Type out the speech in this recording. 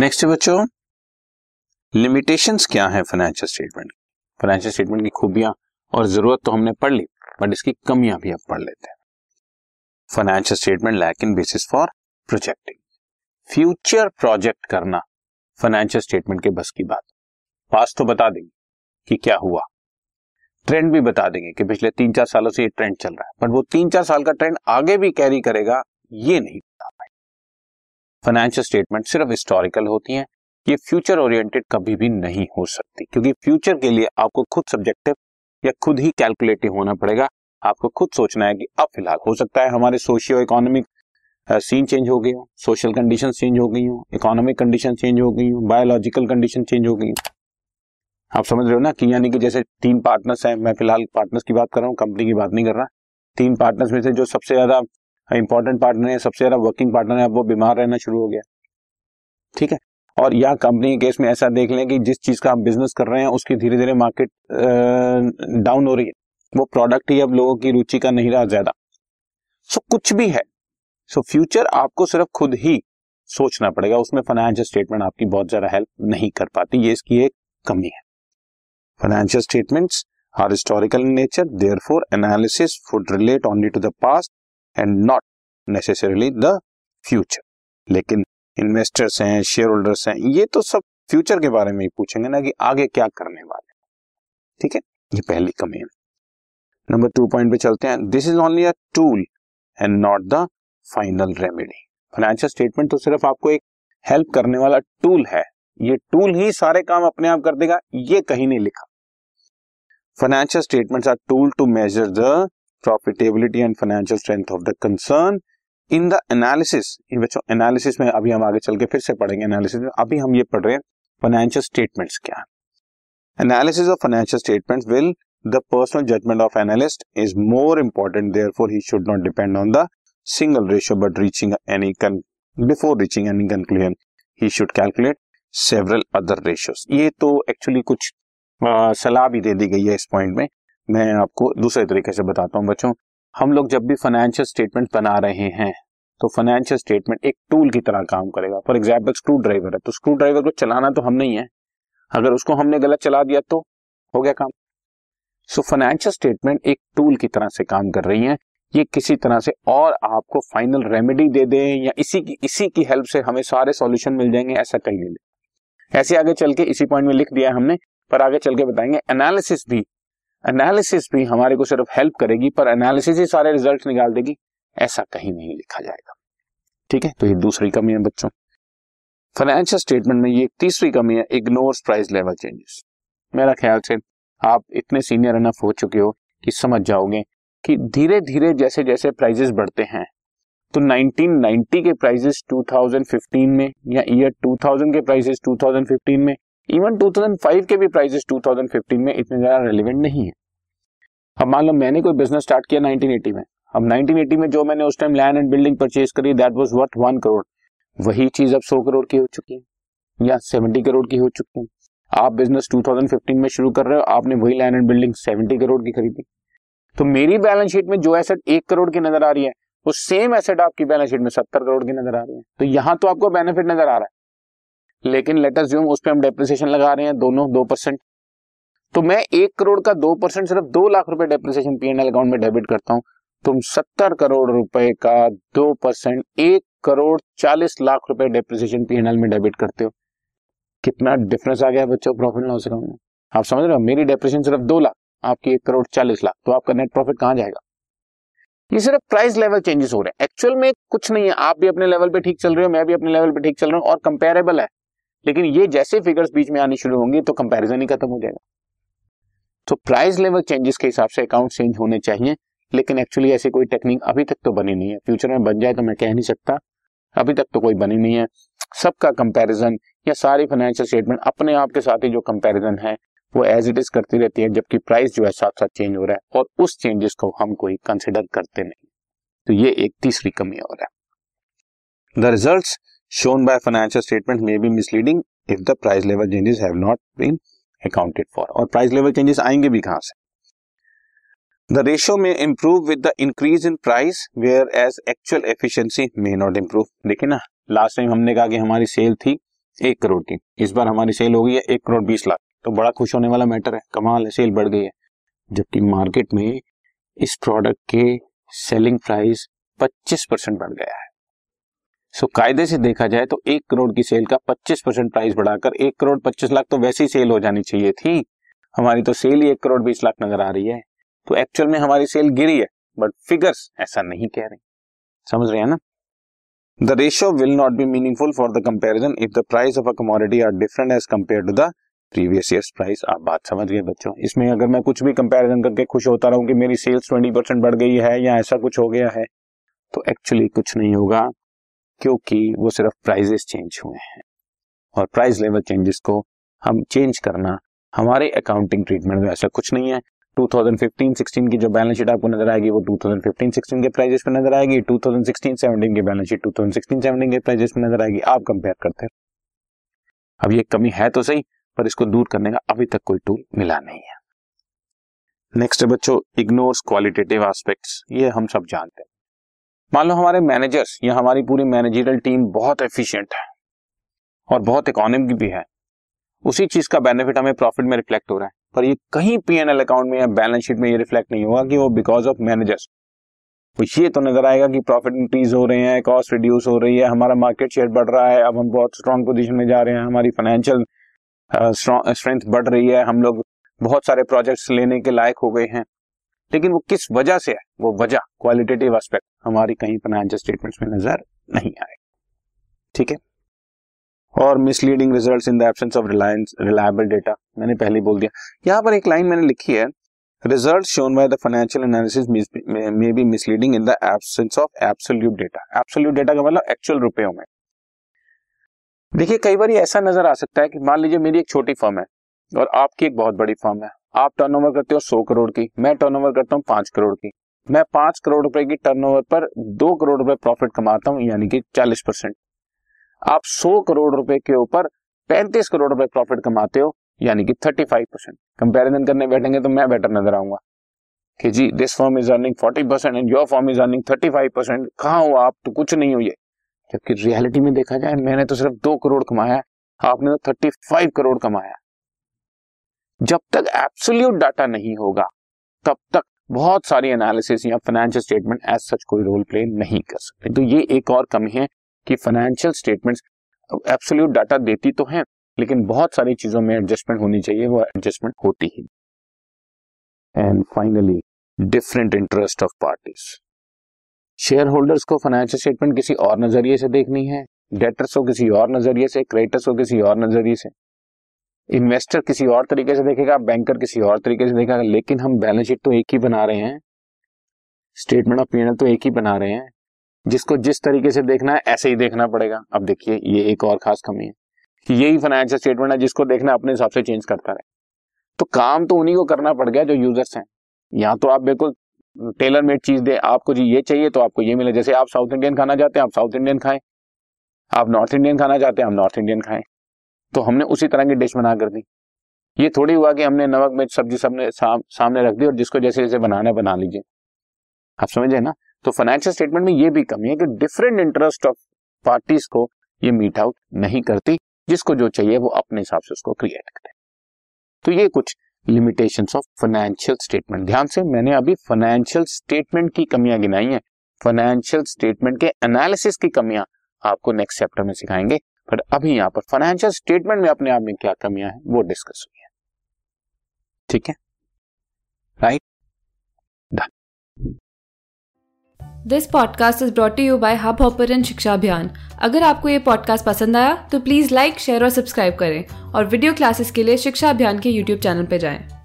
Next बच्चों, limitations क्या है फाइनेंशियल स्टेटमेंट। फाइनेंशियल स्टेटमेंट की खूबियां और जरूरत तो हमने पढ़ ली, बट इसकी कमियां भी आप पढ़ लेते हैं। Financial statement lack in basis for projecting, future project करना फाइनेंशियल स्टेटमेंट के बस की बात। पास तो बता देंगे कि क्या हुआ, ट्रेंड भी बता देंगे कि पिछले 3-4 सालों से ये ट्रेंड चल रहा है, बट वो 3-4 साल का ट्रेंड आगे भी कैरी करेगा ये नहीं बता पाएंगे। फाइनेंशियल स्टेटमेंट सिर्फ हिस्टोरिकल होती हैं, ये फ्यूचर ओरिएंटेड कभी भी नहीं हो सकती, क्योंकि फ्यूचर के लिए आपको खुद सब्जेक्टिव या खुद ही कैलकुलेटिव होना पड़ेगा। आपको खुद सोचना है कि अब फिलहाल हो सकता है हमारे सोशियो इकोनॉमिक सीन चेंज हो गए हो, सोशल कंडीशन चेंज हो गई हो, इकोनॉमिक कंडीशन चेंज हो गई हो, बायोलॉजिकल कंडीशन चेंज हो गई हो। आप समझ रहे हो ना, कि यानी कि जैसे 3 पार्टनर्स हैं, मैं फिलहाल पार्टनर्स की बात कर रहा हूँ, कंपनी की बात नहीं कर रहा। 3 पार्टनर्स में से जो सबसे ज्यादा इंपॉर्टेंट पार्टनर है, सबसे ज्यादा वर्किंग पार्टनर है, अब वो बीमार रहना शुरू हो गया, ठीक है। और या कंपनी के केस में ऐसा देख लें कि जिस चीज का आप बिजनेस कर रहे हैं उसकी धीरे धीरे मार्केट डाउन हो रही है, वो प्रोडक्ट ही अब लोगों की रुचि का नहीं रहा ज्यादा। सो कुछ भी है, सो फ्यूचर आपको सिर्फ खुद ही सोचना पड़ेगा, उसमें फाइनेंशियल स्टेटमेंट आपकी बहुत ज्यादा हेल्प नहीं कर पाती, ये इसकी एक कमी है। Financial statements are historical in nature, therefore analysis would relate only to the past and not necessarily the future. लेकिन इन्वेस्टर्स हैं, शेयर होल्डर्स हैं, ये तो सब फ्यूचर के बारे में ही पूछेंगे ना कि आगे क्या करने वाले, ठीक है। ये पहली कमी है। नंबर 2 पॉइंट पे चलते हैं, this is only a tool and not the final remedy. Financial statement तो सिर्फ आपको एक हेल्प करने वाला टूल है, ये टूल ही सारे काम अपने आप कर देगा ये कहीं नहीं लिखा। Financial statements are tool to measure the profitability and financial strength of the concern in the analysis. बच्चों एनालिसिस में अभी हम आगे चल के फिर से पढ़ेंगे, एनालिसिस में अभी हम ये पढ़ रहे हैं फाइनेंशियल स्टेटमेंट्स क्या है। Analysis of financial statements will the personal judgement of analyst is more important, therefore he should not depend on the single ratio but reaching any before reaching any conclusion he should calculate several other ratios. ये तो actually कुछ सलाह भी दे दी गई है इस point में, मैं आपको दूसरे तरीके से बताता हूँ। बच्चों हम लोग जब भी फाइनेंशियल स्टेटमेंट बना रहे हैं तो फाइनेंशियल स्टेटमेंट एक टूल की तरह काम करेगा। फॉर एग्जाम्पल स्क्रू ड्राइवर है, तो स्क्रू ड्राइवर को चलाना तो हम नहीं है, अगर उसको हमने गलत चला दिया तो हो गया काम। सो फाइनेंशियल स्टेटमेंट एक टूल की तरह से काम कर रही है, ये किसी तरह से और आपको फाइनल रेमेडी दे दें या इसी की हेल्प से हमें सारे सॉल्यूशन मिल जाएंगे, ऐसा कहीं नहीं। ऐसे आगे चल के इसी पॉइंट में लिख दिया है हमने, पर आगे चल के बताएंगे। एनालिसिस भी हमारे को सिर्फ हेल्प करेगी, पर एनालिसिस ही सारे रिजल्ट निकाल देगी ऐसा कहीं नहीं लिखा जाएगा, ठीक है। तो ये दूसरी कमी है बच्चों फाइनेंशियल स्टेटमेंट में। ये तीसरी कमी है, इग्नोर्स प्राइस लेवल चेंजेस। मेरा ख्याल से आप इतने सीनियर एनफ हो चुके हो कि समझ जाओगे कि धीरे धीरे जैसे जैसे प्राइजेस बढ़ते हैं, तो 1990 के प्राइजेस 2015 में, या ईयर 2000 के प्राइजेस 2015 में, इवन 2005 के भी प्राइजेस 2015 में इतने ज़्यादा रेलिवेंट नहीं है। अब मान लो मैंने कोई बिजनेस स्टार्ट किया 1980 में, अब 1980 में जो मैंने उस time land and building purchase करी दैट वाज वर्थ 1 करोड़, वही चीज अब 100 करोड़ की हो चुकी है या 70 करोड़ की हो चुकी है। आप बिजनेस 2015 में शुरू कर रहे हो, आपने वही लैंड एंड बिल्डिंग 70 करोड़ की खरीदी, तो मेरी बैलेंस शीट में जो एसेट 1 करोड़ की नजर आ रही है वो सेम एसेट आपकी बैलेंस शीट में 70 करोड़ की नजर आ रही है। तो यहाँ तो आपको बेनिफिट नजर आ रहा है, लेकिन लेट अस अज्यूम उस पे हम डेप्रिसिएशन लगा रहे हैं दोनों 2%, तो मैं 1 करोड़ का 2% सिर्फ 2 लाख रुपए डेप्रिसिएशन P&L अकाउंट में डेबिट करता हूँ। तुम 70 करोड़ रुपए का 2% 1 करोड़ 40 लाख रुपए डेप्रिसिएशन P&L में डेबिट करते हो। कितना डिफरेंस आ गया बच्चों प्रॉफिट एंड लॉस अकाउंट में, आप समझ रहे हो। मेरी डेप्रिसिएशन सिर्फ 2 लाख, आपकी 1 करोड़ 40 लाख, तो आपका नेट प्रॉफिट कहाँ जाएगा। ये सिर्फ प्राइस लेवल चेंजेस हो रहे हैं, एक्चुअल में कुछ नहीं है। आप भी अपने लेवल पे ठीक चल रहे हो, मैं भी अपने लेवल पे ठीक चल रहा हूँ और कंपेरेबल है, लेकिन ये जैसे फिगर्स बीच में आनी शुरू होंगी तो कंपैरिजन ही खत्म हो जाएगा। तो प्राइस लेवल चेंजेस के हिसाब से अकाउंट चेंज होने चाहिए, लेकिन एक्चुअली ऐसी कोई टेक्निक अभी तक तो बनी नहीं है। फ्यूचर में बन जाए तो मैं कह नहीं सकता, अभी तक तो कोई बनी नहीं है। सबका कंपेरिजन या सारी फाइनेंशियल स्टेटमेंट अपने आप के साथ ही जो कंपेरिजन है वो एज इट इज करती रहती है, जबकि प्राइस जो है साथ साथ चेंज हो रहा है और उस चेंजेस को हम कोई कंसिडर करते नहीं। तो ये एक तीसरी कमी हो रहा है। The results shown by financial statement may be misleading if the price level changes have not been accounted for, और प्राइस लेवल चेंजेस आएंगे भी कहां से। द रेशियो में improve with the increase in price whereas actual efficiency may not improve. देखिए ना, last time हमने कहा कि हमारी सेल थी 1 करोड़ की। इस बार हमारी सेल हो गई है 1 करोड़ 20 लाख, तो बड़ा खुश होने वाला मैटर है, कमाल है, सेल बढ़ गई है। जबकि मार्केट में इस प्रोडक्ट के सेलिंग प्राइस 25% बढ़ गया है। सो कायदे से देखा जाए तो 1 करोड़ की सेल का 25% प्राइस बढ़ाकर 1 करोड़ 25 लाख तो वैसी सेल हो जानी चाहिए थी। हमारी तो सेल ही 1 करोड़ 20 लाख नजर आ रही है, तो एक्चुअल में हमारी सेल गिरी है, बट फिगर्स ऐसा नहीं कह रही। समझ रहे हैं ना? The ratio will not be meaningful for the comparison if the price of a commodity are different as compared to the previous year's price। आप बात समझ गए बच्चों? इसमें अगर मैं कुछ भी कंपैरिजन करके खुश होता रहूं कि मेरी सेल्स 20% बढ़ गई है या ऐसा कुछ हो गया है, तो एक्चुअली कुछ नहीं होगा, क्योंकि वो सिर्फ प्राइजेस चेंज हुए हैं, और प्राइस लेवल चेंजेस को हम चेंज करना हमारे अकाउंटिंग ट्रीटमेंट में ऐसा कुछ नहीं है। 2015-16 की जो बैलेंस शीट आपको नजर आएगी वो 2015-16 के प्राइजेस पे नजर आएगी, 2016-17 की बैलेंस शीट 2016-17 के प्राइजेस पे नजर आएगी। आप कंपेयर करते हैं। अब ये कमी है तो सही, पर इसको दूर करने का अभी तक कोई टूल मिला नहीं है। नेक्स्ट है बच्चों, इग्नोर्स क्वालिटेटिव एस्पेक्ट्स। ये हम सब जानते हैं। मान लो हमारे मैनेजर्स या हमारी पूरी मैनेजरियल टीम बहुत एफिशिएंट है और बहुत इकोनॉमिक भी है, उसी चीज का बेनिफिट हमें प्रॉफिट में रिफ्लेक्ट हो रहा है, पर ये कहीं पीएनएल अकाउंट में या बैलेंस शीट में ये रिफ्लेक्ट नहीं होगा कि वो बिकॉज ऑफ मैनेजर्स। तो ये तो नजर आएगा कि प्रॉफिट इंक्रीज हो रहे हैं, कॉस्ट रिड्यूस हो रही है, हमारा मार्केट शेयर बढ़ रहा है, अब हम बहुत स्ट्रांग पोजीशन में जा रहे हैं, हमारी फाइनेंशियल स्ट्रेंथ बढ़ रही है, हम लोग बहुत सारे प्रोजेक्ट्स लेने के लायक हो गए हैं। लेकिन वो किस वजह से है, वो वजह क्वालिटेटिव एस्पेक्ट हमारी कहीं फाइनेंशियल स्टेटमेंट्स में नजर नहीं आएगा। ठीक है। और misleading results in the absence of reliable data, मैंने पहले ही बोल दिया। यहाँ पर एक लाइन मैंने लिखी है, results shown by the financial analysis may be misleading in the absence of absolute data. Absolute data का मतलब एक्चुअल रुपयों में। देखिए, कई बार ऐसा नजर आ सकता है कि मान लीजिए मेरी एक छोटी फर्म है और आपकी एक बहुत बड़ी फर्म है। आप टर्नओवर करते हो 100 करोड़ की, मैं टर्नओवर करता हूँ 5 करोड़ की। मैं 5 करोड़ रुपए की टर्नओवर पर 2 करोड़ रुपए प्रॉफिट कमाता हूँ, यानी कि 40%। आप 100 करोड़ रुपए के ऊपर 35 करोड़ रुपए प्रॉफिट कमाते हो, यानी कि 35%। कंपैरिजन करने बैठेंगे तो मैं बेटर नजर आऊंगा कि जी this firm is earning 40% and your firm is earning 35%। कहाँ हो आप, तो कुछ नहीं हो ये। जबकि रियलिटी में देखा जाए, मैंने तो सिर्फ 2 करोड़ कमाया, आपने तो 35 करोड़ कमाया। जब तक एब्सोल्यूट डाटा नहीं होगा, तब तक बहुत सारी एनालिसिस या फाइनेंशियल स्टेटमेंट एज सच कोई रोल प्ले नहीं कर सकते। तो ये एक और कमी है कि फाइनेंशियल स्टेटमेंट्स एब्सोल्यूट डाटा देती तो हैं, लेकिन बहुत सारी चीजों में एडजस्टमेंट होनी चाहिए, वो एडजस्टमेंट होती ही। And finally, different interest of parties. Shareholders को फाइनेंशियल स्टेटमेंट किसी और नजरिए से देखनी है, डेटर्स को किसी और नजरिए से, क्रेडिटर्स को किसी और नजरिए से, इन्वेस्टर किसी और तरीके से देखेगा, बैंकर किसी और तरीके से देखेगा। लेकिन हम बैलेंस शीट तो एक ही बना रहे हैं, स्टेटमेंट ऑफ पीएनएल तो एक ही बना रहे हैं, जिसको जिस तरीके से देखना है ऐसे ही देखना पड़ेगा। अब देखिए, ये एक और खास कमी है कि यही फाइनेंशियल स्टेटमेंट है जिसको देखना अपने हिसाब से चेंज करता रहे। तो काम तो उन्हीं को करना पड़ गया जो यूजर्स हैं। यहाँ तो आप बिल्कुल टेलर मेड चीज दे, आपको जी ये चाहिए तो आपको ये मिले। जैसे आप साउथ इंडियन खाना चाहते हैं, आप साउथ इंडियन खाएं, आप नॉर्थ इंडियन खाना चाहते हैं, आप नॉर्थ इंडियन खाएं। तो हमने उसी तरह की डिश बना कर दी। ये थोड़ी हुआ कि हमने नमक मिर्च सब्जी सबने सामने रख दी और जिसको जैसे जैसे बनाना बना लीजिए। आप समझे ना? तो फाइनेंशियल स्टेटमेंट में ये भी कमी है कि डिफरेंट इंटरेस्ट ऑफ पार्टीज को ये मीट आउट नहीं करती, जिसको जो चाहिए वो अपने हिसाब से उसको क्रिएट करते हैं। तो ये कुछ लिमिटेशंस ऑफ फाइनेंशियल स्टेटमेंट। ध्यान से, मैंने अभी फाइनेंशियल स्टेटमेंट की कमियां गिनाई हैं, फाइनेंशियल स्टेटमेंट के एनालिसिस की कमियां आपको नेक्स्ट चैप्टर में सिखाएंगे, पर अभी यहाँ पर फाइनेंशियल स्टेटमेंट में अपने आप में क्या कमियां हैं वो डिस्कस हुई है। ठीक है, right. This podcast is brought to you by Hubhopper and Shiksha Abhiyan. अगर आपको ये पॉडकास्ट पसंद आया तो प्लीज़ लाइक, शेयर और सब्सक्राइब करें, और वीडियो क्लासेस के लिए शिक्षा अभियान के यूट्यूब चैनल पर जाएं।